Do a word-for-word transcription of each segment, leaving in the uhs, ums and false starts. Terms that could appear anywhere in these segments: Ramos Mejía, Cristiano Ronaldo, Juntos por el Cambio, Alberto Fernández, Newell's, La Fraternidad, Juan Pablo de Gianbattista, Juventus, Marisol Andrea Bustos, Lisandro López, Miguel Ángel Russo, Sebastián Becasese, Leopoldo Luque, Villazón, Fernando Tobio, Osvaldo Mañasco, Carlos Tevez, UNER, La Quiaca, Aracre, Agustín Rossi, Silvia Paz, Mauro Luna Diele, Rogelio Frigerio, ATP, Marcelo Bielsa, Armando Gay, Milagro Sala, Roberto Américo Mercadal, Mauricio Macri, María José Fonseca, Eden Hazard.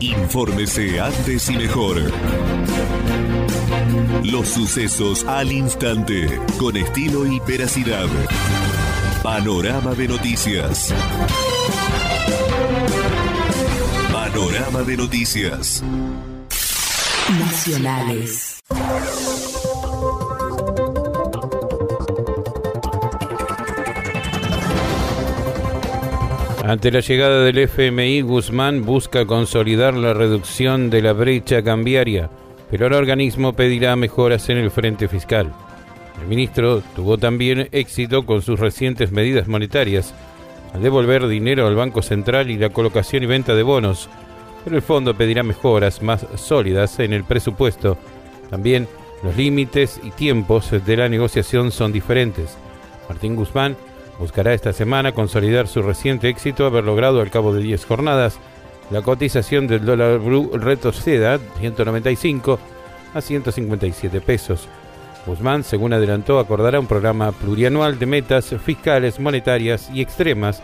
Infórmese antes y mejor. Los sucesos al instante, con estilo y veracidad. Panorama de noticias. Panorama de noticias. Nacionales. Ante la llegada del F M I, Guzmán busca consolidar la reducción de la brecha cambiaria, pero el organismo pedirá mejoras en el frente fiscal. El ministro tuvo también éxito con sus recientes medidas monetarias, al devolver dinero al Banco Central y la colocación y venta de bonos, pero el fondo pedirá mejoras más sólidas en el presupuesto. También los límites y tiempos de la negociación son diferentes. Martín Guzmán buscará esta semana consolidar su reciente éxito, haber logrado al cabo de diez jornadas la cotización del dólar blue retroceda ciento noventa y cinco a ciento cincuenta y siete pesos. Guzmán, según adelantó, acordará un programa plurianual de metas fiscales, monetarias y extremas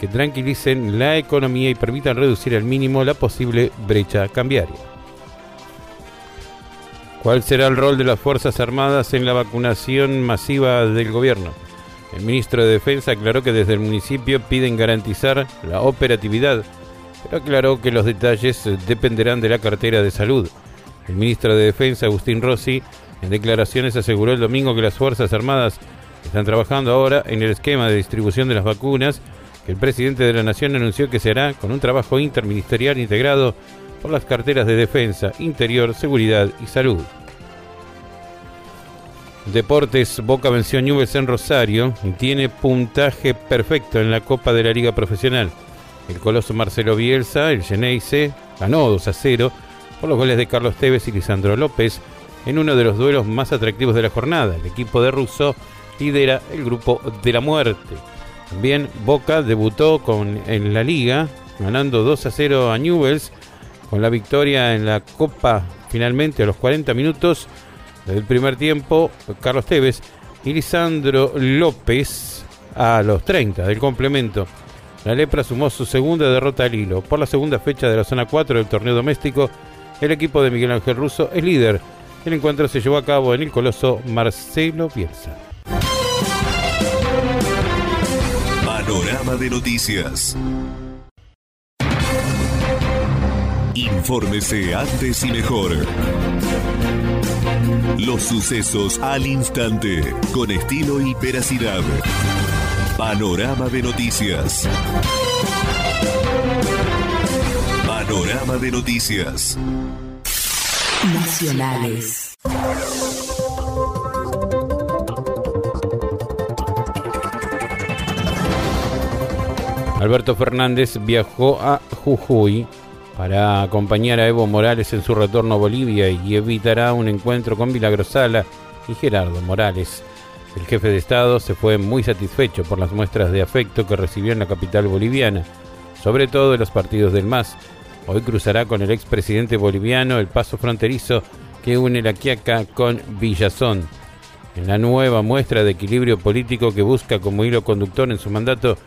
que tranquilicen la economía y permitan reducir al mínimo la posible brecha cambiaria. ¿Cuál será el rol de las Fuerzas Armadas en la vacunación masiva del gobierno? El ministro de Defensa aclaró que desde el municipio piden garantizar la operatividad, pero aclaró que los detalles dependerán de la cartera de salud. El ministro de Defensa, Agustín Rossi, en declaraciones aseguró el domingo que las Fuerzas Armadas están trabajando ahora en el esquema de distribución de las vacunas, que el presidente de la Nación anunció que se hará con un trabajo interministerial integrado por las carteras de Defensa, Interior, Seguridad y Salud. Deportes. Boca venció a Newell's en Rosario y tiene puntaje perfecto en la Copa de la Liga Profesional. El coloso Marcelo Bielsa, el Geneise, ganó dos a cero por los goles de Carlos Tevez y Lisandro López en uno de los duelos más atractivos de la jornada. El equipo de Russo lidera el grupo de la muerte. También Boca debutó con, en la Liga, ganando dos a cero a Newell's, con la victoria en la Copa. Finalmente, a los cuarenta minutos del primer tiempo, Carlos Tevez y Lisandro López a los treinta del complemento. La Lepra sumó su segunda derrota al hilo. Por la segunda fecha de la zona cuatro del torneo doméstico, el equipo de Miguel Ángel Russo es líder. El encuentro se llevó a cabo en el coloso Marcelo Bielsa. Panorama de noticias. Infórmese antes y mejor. Los sucesos al instante, con estilo y veracidad. Panorama de noticias. Panorama de noticias. Nacionales. Alberto Fernández viajó a Jujuy para acompañar a Evo Morales en su retorno a Bolivia y evitará un encuentro con Milagro Sala y Gerardo Morales. El jefe de Estado se fue muy satisfecho por las muestras de afecto que recibió en la capital boliviana, sobre todo de los partidos del M A S. Hoy cruzará con el expresidente boliviano el paso fronterizo que une La Quiaca con Villazón. En la nueva muestra de equilibrio político que busca como hilo conductor en su mandato,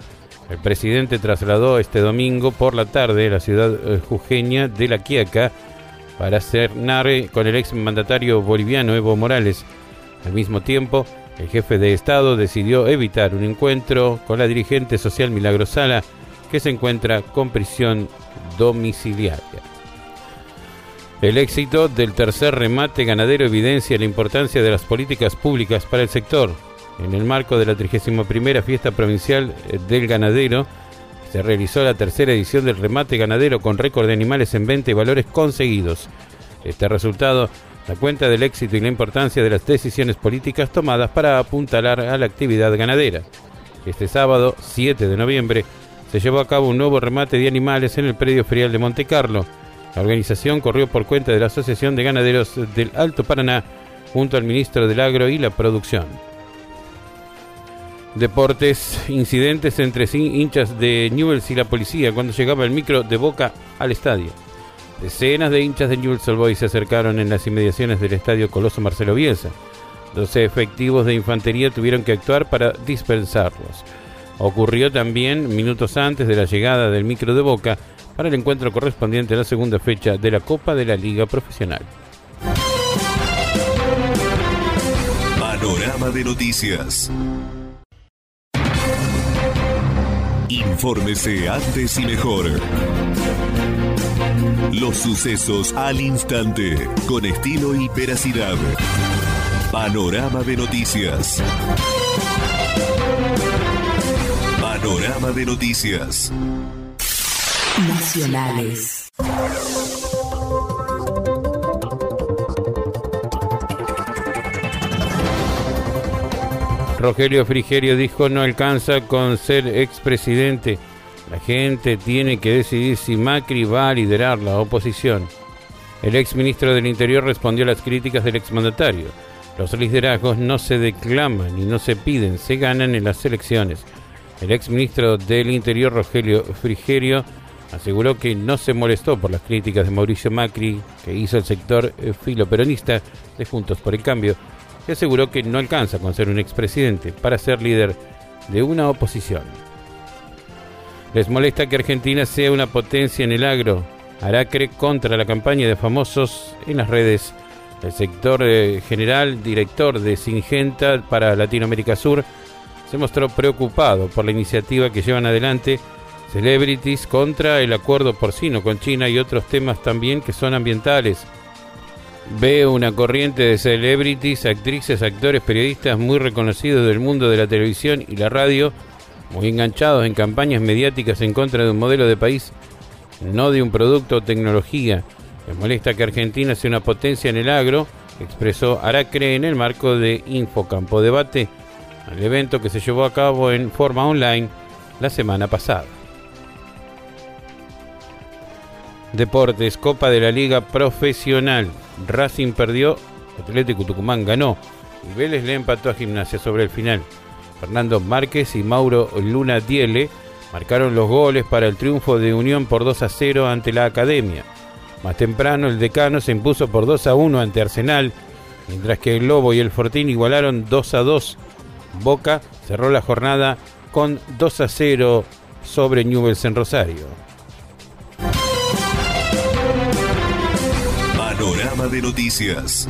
el presidente trasladó este domingo por la tarde a la ciudad jujeña de La Quiaca para cenar con el exmandatario boliviano Evo Morales. Al mismo tiempo, el jefe de Estado decidió evitar un encuentro con la dirigente social Milagro Sala, que se encuentra con prisión domiciliaria. El éxito del tercer remate ganadero evidencia la importancia de las políticas públicas para el sector. En el marco de la trigésima primera Fiesta Provincial del Ganadero, se realizó la tercera edición del remate ganadero con récord de animales en venta y valores conseguidos. Este resultado da cuenta del éxito y la importancia de las decisiones políticas tomadas para apuntalar a la actividad ganadera. Este sábado, siete de noviembre, se llevó a cabo un nuevo remate de animales en el predio ferial de Monte Carlo. La organización corrió por cuenta de la Asociación de Ganaderos del Alto Paraná, junto al ministro del Agro y la Producción. Deportes. Incidentes entre hinchas de Newell's y la policía cuando llegaba el micro de Boca al estadio. Decenas de hinchas de Newell's Old Boys se acercaron en las inmediaciones del estadio Coloso Marcelo Bielsa. doce efectivos de infantería tuvieron que actuar para dispersarlos. Ocurrió también minutos antes de la llegada del micro de Boca, para el encuentro correspondiente a la segunda fecha de la Copa de la Liga Profesional. Panorama de noticias. Infórmese antes y mejor. Los sucesos al instante, con estilo y veracidad. Panorama de noticias. Panorama de noticias. Nacionales. Rogelio Frigerio dijo: no alcanza con ser expresidente. La gente tiene que decidir si Macri va a liderar la oposición. El exministro del Interior respondió a las críticas del exmandatario. Los liderazgos no se declaman y no se piden, se ganan en las elecciones. El exministro del Interior, Rogelio Frigerio, aseguró que no se molestó por las críticas de Mauricio Macri que hizo el sector filoperonista de Juntos por el Cambio, y aseguró que no alcanza con ser un expresidente para ser líder de una oposición. Les molesta que Argentina sea una potencia en el agro. Aracre contra la campaña de famosos en las redes. El sector eh, general, director de Singenta para Latinoamérica Sur, se mostró preocupado por la iniciativa que llevan adelante Celebrities contra el acuerdo porcino con China y otros temas también que son ambientales. Veo una corriente de celebrities, actrices, actores, periodistas muy reconocidos del mundo de la televisión y la radio, muy enganchados en campañas mediáticas en contra de un modelo de país, no de un producto o tecnología. Les molesta que Argentina sea una potencia en el agro, expresó Aracre en el marco de Infocampo Debate, el evento que se llevó a cabo en forma online la semana pasada. Deportes, Copa de la Liga Profesional. Racing perdió, Atlético Tucumán ganó y Vélez le empató a Gimnasia sobre el final. Fernando Márquez y Mauro Luna Diele marcaron los goles para el triunfo de Unión por dos a cero ante la Academia. Más temprano el Decano se impuso por dos a uno ante Arsenal, mientras que el Lobo y el Fortín igualaron dos a dos. Boca cerró la jornada con dos a cero sobre Newell's en Rosario. Panorama de noticias.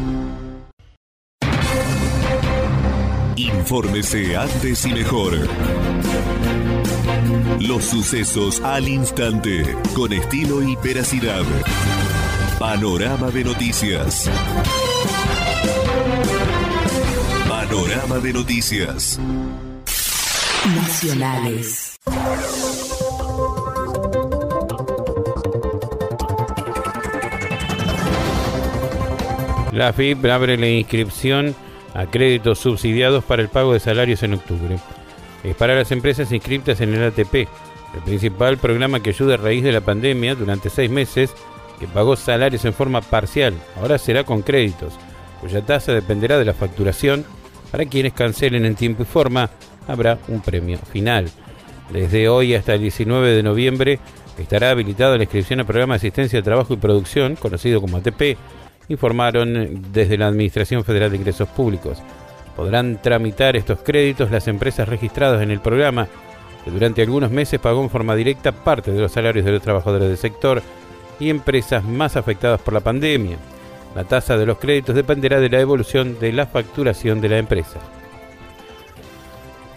Infórmese antes y mejor. Los sucesos al instante, con estilo y veracidad. Panorama de noticias. Panorama de noticias. Nacionales. La F I P abre la inscripción a créditos subsidiados para el pago de salarios en octubre. Es para las empresas inscritas en el A T P, el principal programa que ayuda a raíz de la pandemia durante seis meses, que pagó salarios en forma parcial. Ahora será con créditos, cuya tasa dependerá de la facturación. Para quienes cancelen en tiempo y forma, habrá un premio final. Desde hoy hasta el diecinueve de noviembre estará habilitada la inscripción al programa de asistencia de trabajo y producción, conocido como A T P, informaron desde la Administración Federal de Ingresos Públicos. Podrán tramitar estos créditos las empresas registradas en el programa, que durante algunos meses pagó en forma directa parte de los salarios de los trabajadores del sector y empresas más afectadas por la pandemia. La tasa de los créditos dependerá de la evolución de la facturación de la empresa.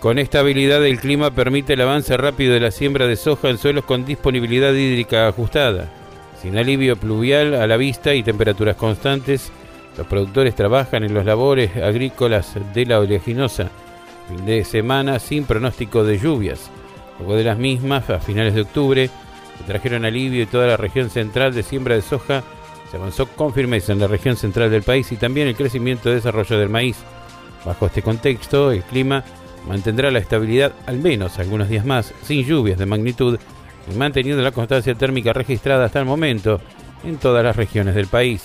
Con esta habilidad, el clima permite el avance rápido de la siembra de soja en suelos con disponibilidad hídrica ajustada. Sin alivio pluvial a la vista y temperaturas constantes, los productores trabajan en los labores agrícolas de la oleaginosa. Fin de semana sin pronóstico de lluvias. Luego de las mismas, a finales de octubre, se trajeron alivio y toda la región central de siembra de soja se avanzó con firmeza en la región central del país y también el crecimiento y desarrollo del maíz. Bajo este contexto, el clima mantendrá la estabilidad al menos algunos días más, sin lluvias de magnitud, y manteniendo la constancia térmica registrada hasta el momento en todas las regiones del país.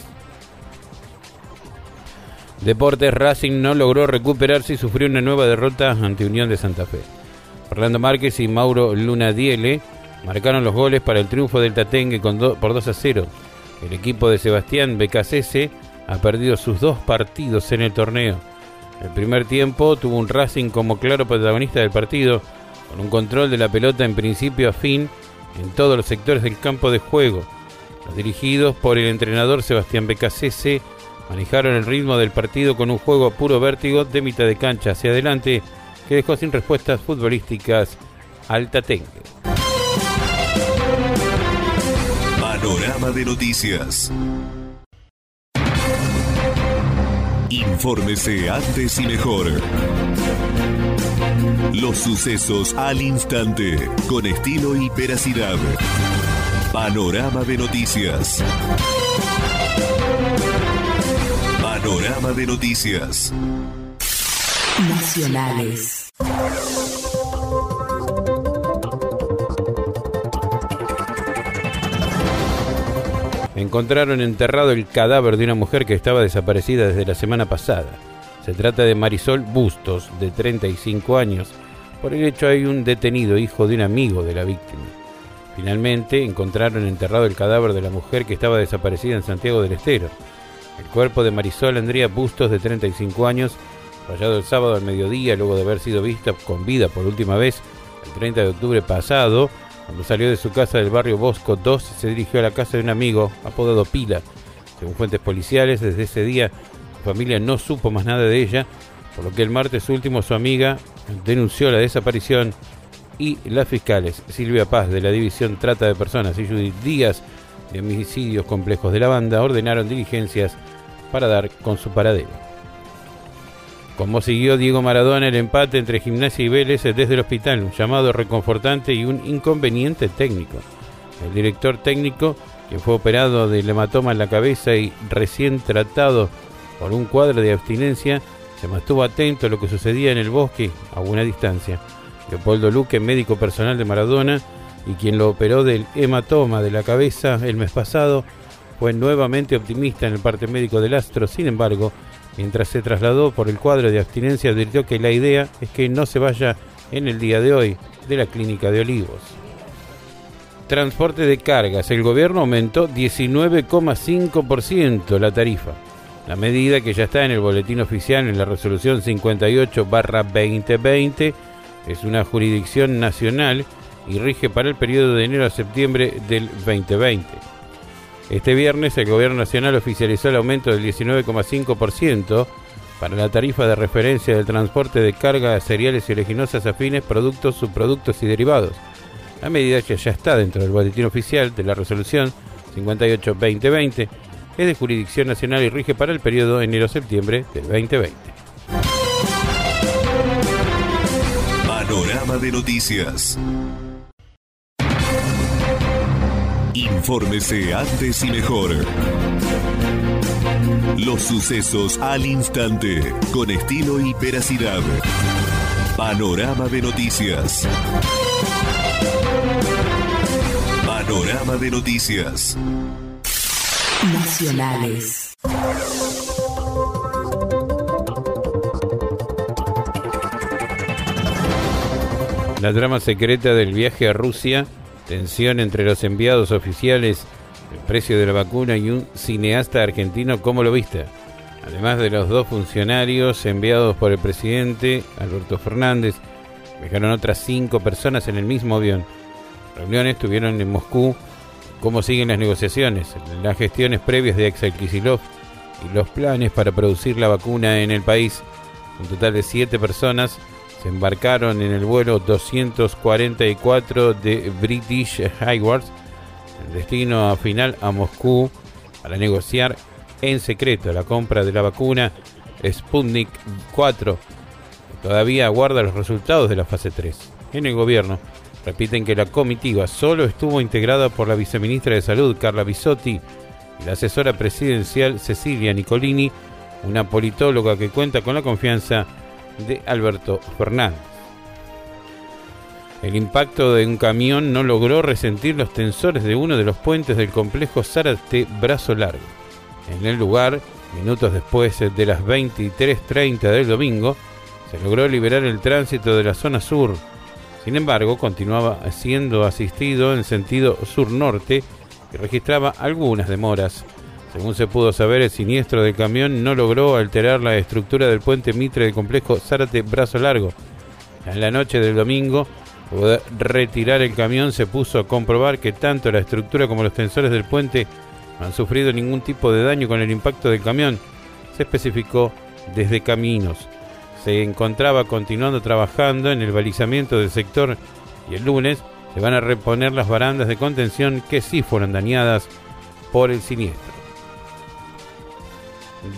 Deportes, Racing no logró recuperarse y sufrió una nueva derrota ante Unión de Santa Fe. Fernando Márquez y Mauro Luna Diele marcaron los goles para el triunfo del Tatengue con do, por dos a cero. El equipo de Sebastián Becasese ha perdido sus dos partidos en el torneo. El primer tiempo tuvo un Racing como claro protagonista del partido, con un control de la pelota en principio a fin, en todos los sectores del campo de juego. Los dirigidos por el entrenador Sebastián Becasese manejaron el ritmo del partido con un juego a puro vértigo de mitad de cancha hacia adelante que dejó sin respuestas futbolísticas al tatengue. Panorama de noticias. Infórmese antes y mejor. Los sucesos al instante, con estilo y veracidad. Panorama de noticias. Panorama de noticias. Nacionales. Encontraron enterrado el cadáver de una mujer que estaba desaparecida desde la semana pasada. Se trata de Marisol Bustos, de treinta y cinco años. Por el hecho hay un detenido, hijo de un amigo de la víctima. Finalmente encontraron enterrado el cadáver de la mujer que estaba desaparecida en Santiago del Estero. El cuerpo de Marisol Andrea Bustos, de treinta y cinco años, hallado el sábado al mediodía luego de haber sido vista con vida por última vez el treinta de octubre pasado. Cuando salió de su casa del barrio Bosco dos, se dirigió a la casa de un amigo apodado Pila. Según fuentes policiales, desde ese día su familia no supo más nada de ella, por lo que el martes último su amiga denunció la desaparición y las fiscales Silvia Paz, de la División Trata de Personas, y Judith Díaz, de Homicidios Complejos de la Banda, ordenaron diligencias para dar con su paradero. Como siguió Diego Maradona el empate entre Gimnasia y Vélez desde el hospital, un llamado reconfortante y un inconveniente técnico. El director técnico, que fue operado del hematoma en la cabeza y recién tratado por un cuadro de abstinencia, se mantuvo atento a lo que sucedía en el bosque a buena distancia. Leopoldo Luque, médico personal de Maradona y quien lo operó del hematoma de la cabeza el mes pasado, fue nuevamente optimista en el parte médico del astro. Sin embargo, mientras se trasladó por el cuadro de abstinencia, advirtió que la idea es que no se vaya en el día de hoy de la clínica de Olivos. Transporte de cargas. El gobierno aumentó diecinueve coma cinco por ciento la tarifa. La medida, que ya está en el boletín oficial en la resolución cincuenta y ocho barra dos mil veinte, es una jurisdicción nacional y rige para el periodo de enero a septiembre del veinte veinte. Este viernes el Gobierno Nacional oficializó el aumento del diecinueve coma cinco por ciento para la tarifa de referencia del transporte de cargas, cereales y oleaginosas afines, productos, subproductos y derivados. La medida, que ya está dentro del boletín oficial de la resolución cincuenta y ocho barra dos mil veinte, es de jurisdicción nacional y rige para el periodo enero-septiembre del veinte veinte. Panorama de noticias. Infórmese antes y mejor. Los sucesos al instante, con estilo y veracidad. Panorama de noticias. Panorama de noticias. Nacionales. La trama secreta del viaje a Rusia, tensión entre los enviados oficiales, el precio de la vacuna y un cineasta argentino como lobista, además de los dos funcionarios enviados por el presidente Alberto Fernández. Viajaron otras cinco personas en el mismo avión. Reuniones tuvieron en Moscú. ¿Cómo siguen las negociaciones? Las gestiones previas de Axel Kicillof y los planes para producir la vacuna en el país. Un total de siete personas se embarcaron en el vuelo doscientos cuarenta y cuatro de British Airways, el destino final a Moscú, para negociar en secreto la compra de la vacuna Sputnik cuatro, que todavía aguarda los resultados de la fase tres. En el gobierno repiten que la comitiva solo estuvo integrada por la viceministra de Salud, Carla Bisotti, y la asesora presidencial, Cecilia Nicolini, una politóloga que cuenta con la confianza de Alberto Fernández. El impacto de un camión no logró resentir los tensores de uno de los puentes del complejo Zárate-Brazo Largo. En el lugar, minutos después de las veintitrés treinta del domingo, se logró liberar el tránsito de la zona sur. Sin embargo, continuaba siendo asistido en sentido sur-norte y registraba algunas demoras. Según se pudo saber, el siniestro del camión no logró alterar la estructura del puente Mitre del complejo Zárate-Brazo Largo. En la noche del domingo, poder retirar el camión, se puso a comprobar que tanto la estructura como los tensores del puente no han sufrido ningún tipo de daño con el impacto del camión. Se especificó desde Caminos. Se encontraba continuando trabajando en el balizamiento del sector y el lunes se van a reponer las barandas de contención que sí fueron dañadas por el siniestro.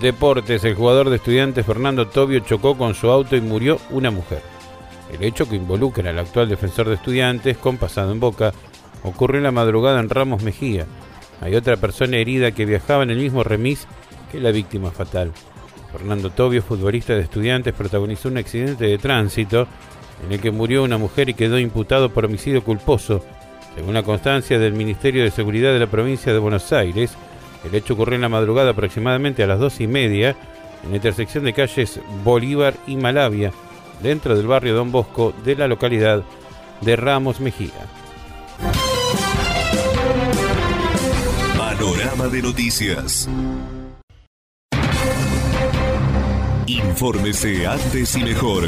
Deportes. El jugador de Estudiantes Fernando Tobio chocó con su auto y murió una mujer. El hecho, que involucra al actual defensor de Estudiantes con pasado en Boca, ocurrió en la madrugada en Ramos Mejía. Hay otra persona herida que viajaba en el mismo remis que la víctima fatal. Fernando Tobio, futbolista de Estudiantes, protagonizó un accidente de tránsito en el que murió una mujer y quedó imputado por homicidio culposo. Según la constancia del Ministerio de Seguridad de la provincia de Buenos Aires, el hecho ocurrió en la madrugada aproximadamente a las dos y media en la intersección de calles Bolívar y Malavia, dentro del barrio Don Bosco de la localidad de Ramos Mejía. Panorama de noticias. Infórmese antes y mejor.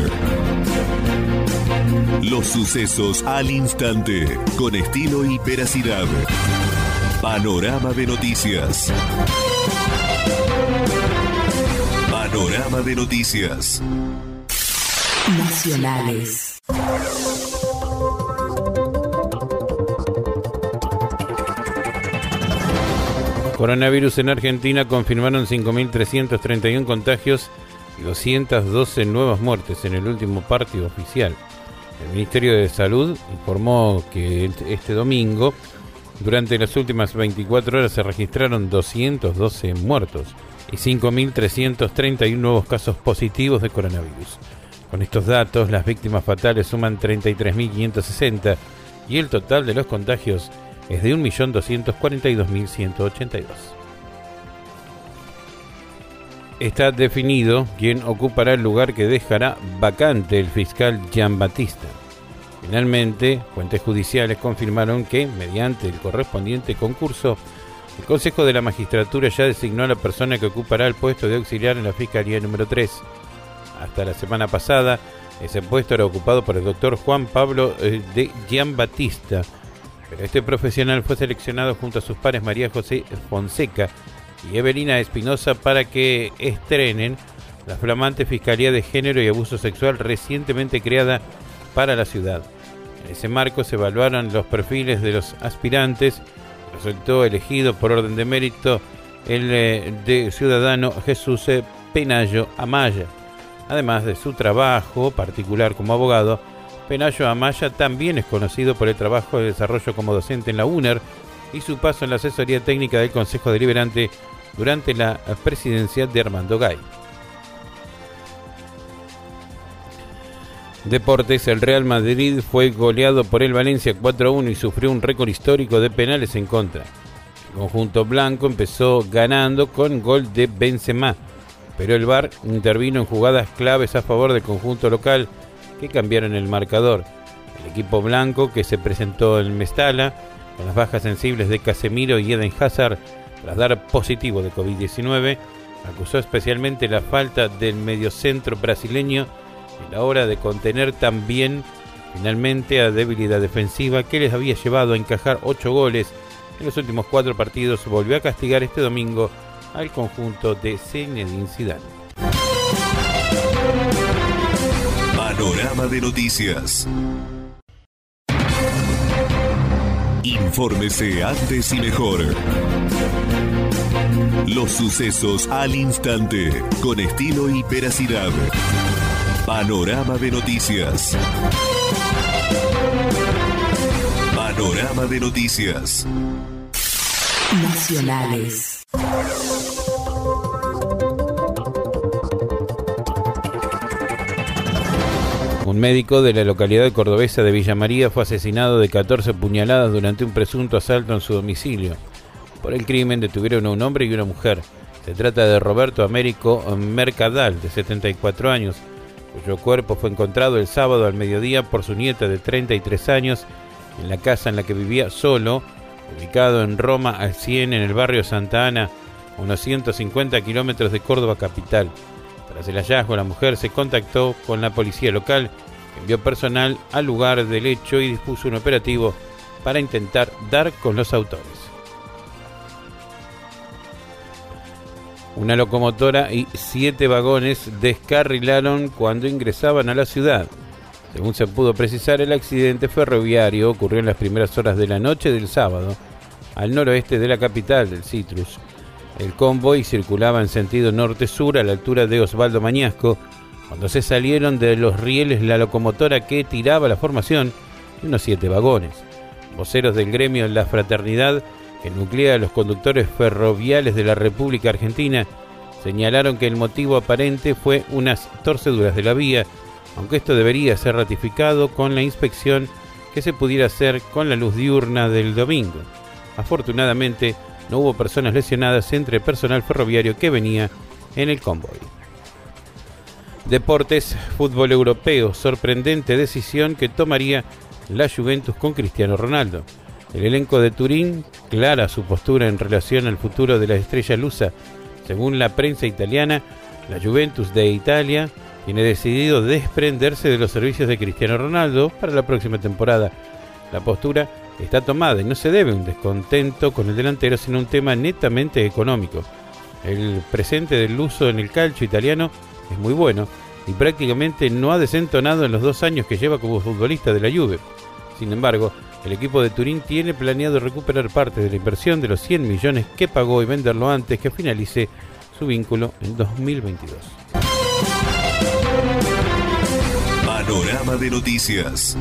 Los sucesos al instante, con estilo y veracidad. Panorama de noticias. Panorama de noticias. Nacionales. Coronavirus en Argentina. Confirmaron cinco mil trescientos treinta y uno contagios y doscientas doce nuevas muertes en el último parte oficial. El Ministerio de Salud informó que este domingo, durante las últimas veinticuatro horas, se registraron doscientos doce muertos y cinco mil trescientos treinta y uno nuevos casos positivos de coronavirus. Con estos datos, las víctimas fatales suman treinta y tres mil quinientos sesenta y el total de los contagios es de un millón doscientos cuarenta y dos mil ciento ochenta y dos. Está definido quién ocupará el lugar que dejará vacante el fiscal Gianbattista. Finalmente, fuentes judiciales confirmaron que, mediante el correspondiente concurso, el Consejo de la Magistratura ya designó a la persona que ocupará el puesto de auxiliar en la Fiscalía número tres. Hasta la semana pasada, ese puesto era ocupado por el doctor Juan Pablo de Gianbattista, pero este profesional fue seleccionado junto a sus pares María José Fonseca y Evelina Espinosa para que estrenen la flamante Fiscalía de Género y Abuso Sexual recientemente creada para la ciudad. En ese marco se evaluaron los perfiles de los aspirantes. Resultó elegido por orden de mérito el de ciudadano Jesús Penayo Amaya. Además de su trabajo particular como abogado, Penayo Amaya también es conocido por el trabajo de desarrollo como docente en la U N E R y su paso en la asesoría técnica del Consejo Deliberante durante la presidencia de Armando Gay. Deportes. El Real Madrid fue goleado por el Valencia cuatro a uno y sufrió un récord histórico de penales en contra. El conjunto blanco empezó ganando con gol de Benzema, pero el V A R intervino en jugadas claves a favor del conjunto local que cambiaron el marcador. El equipo blanco, que se presentó en Mestalla con las bajas sensibles de Casemiro y Eden Hazard tras dar positivo de covid diecinueve, acusó especialmente la falta del mediocentro brasileño y la hora de contener también finalmente a debilidad defensiva que les había llevado a encajar ocho goles en los últimos cuatro partidos. Volvió a castigar este domingo al conjunto de Zinedine Zidane. Panorama de noticias. Infórmese antes y mejor. Los sucesos al instante, con estilo y veracidad. Panorama de noticias. Panorama de noticias. Nacionales. Un médico de la localidad cordobesa de Villa María fue asesinado de catorce puñaladas durante un presunto asalto en su domicilio. Por el crimen detuvieron a un hombre y una mujer. Se trata de Roberto Américo Mercadal, de setenta y cuatro años, cuyo cuerpo fue encontrado el sábado al mediodía por su nieta de treinta y tres años en la casa en la que vivía solo, ubicado en Roma al cien, en el barrio Santa Ana, a unos ciento cincuenta kilómetros de Córdoba capital. Tras el hallazgo, la mujer se contactó con la policía local envió personal al lugar del hecho y dispuso un operativo para intentar dar con los autores. Una locomotora y siete vagones descarrilaron cuando ingresaban a la ciudad. Según se pudo precisar, el accidente ferroviario ocurrió en las primeras horas de la noche del sábado, al noroeste de la capital del Citrus. El convoy circulaba en sentido norte-sur a la altura de Osvaldo Mañasco, cuando se salieron de los rieles la locomotora que tiraba la formación de unos siete vagones. Voceros del gremio La Fraternidad, que nuclea a los conductores ferroviales de la República Argentina, señalaron que el motivo aparente fue unas torceduras de la vía, aunque esto debería ser ratificado con la inspección que se pudiera hacer con la luz diurna del domingo. Afortunadamente, no hubo personas lesionadas entre el personal ferroviario que venía en el convoy. Deportes, fútbol europeo, sorprendente decisión que tomaría la Juventus con Cristiano Ronaldo. El elenco de Turín clara su postura en relación al futuro de la estrella lusa. Según la prensa italiana, la Juventus de Italia tiene decidido desprenderse de los servicios de Cristiano Ronaldo para la próxima temporada. La postura está tomada y no se debe a un descontento con el delantero, sino a un tema netamente económico. El presente del luso en el calcio italiano es muy bueno y prácticamente no ha desentonado en los dos años que lleva como futbolista de la Juve. Sin embargo, el equipo de Turín tiene planeado recuperar parte de la inversión de los cien millones que pagó y venderlo antes que finalice su vínculo en dos mil veintidós. Panorama de noticias.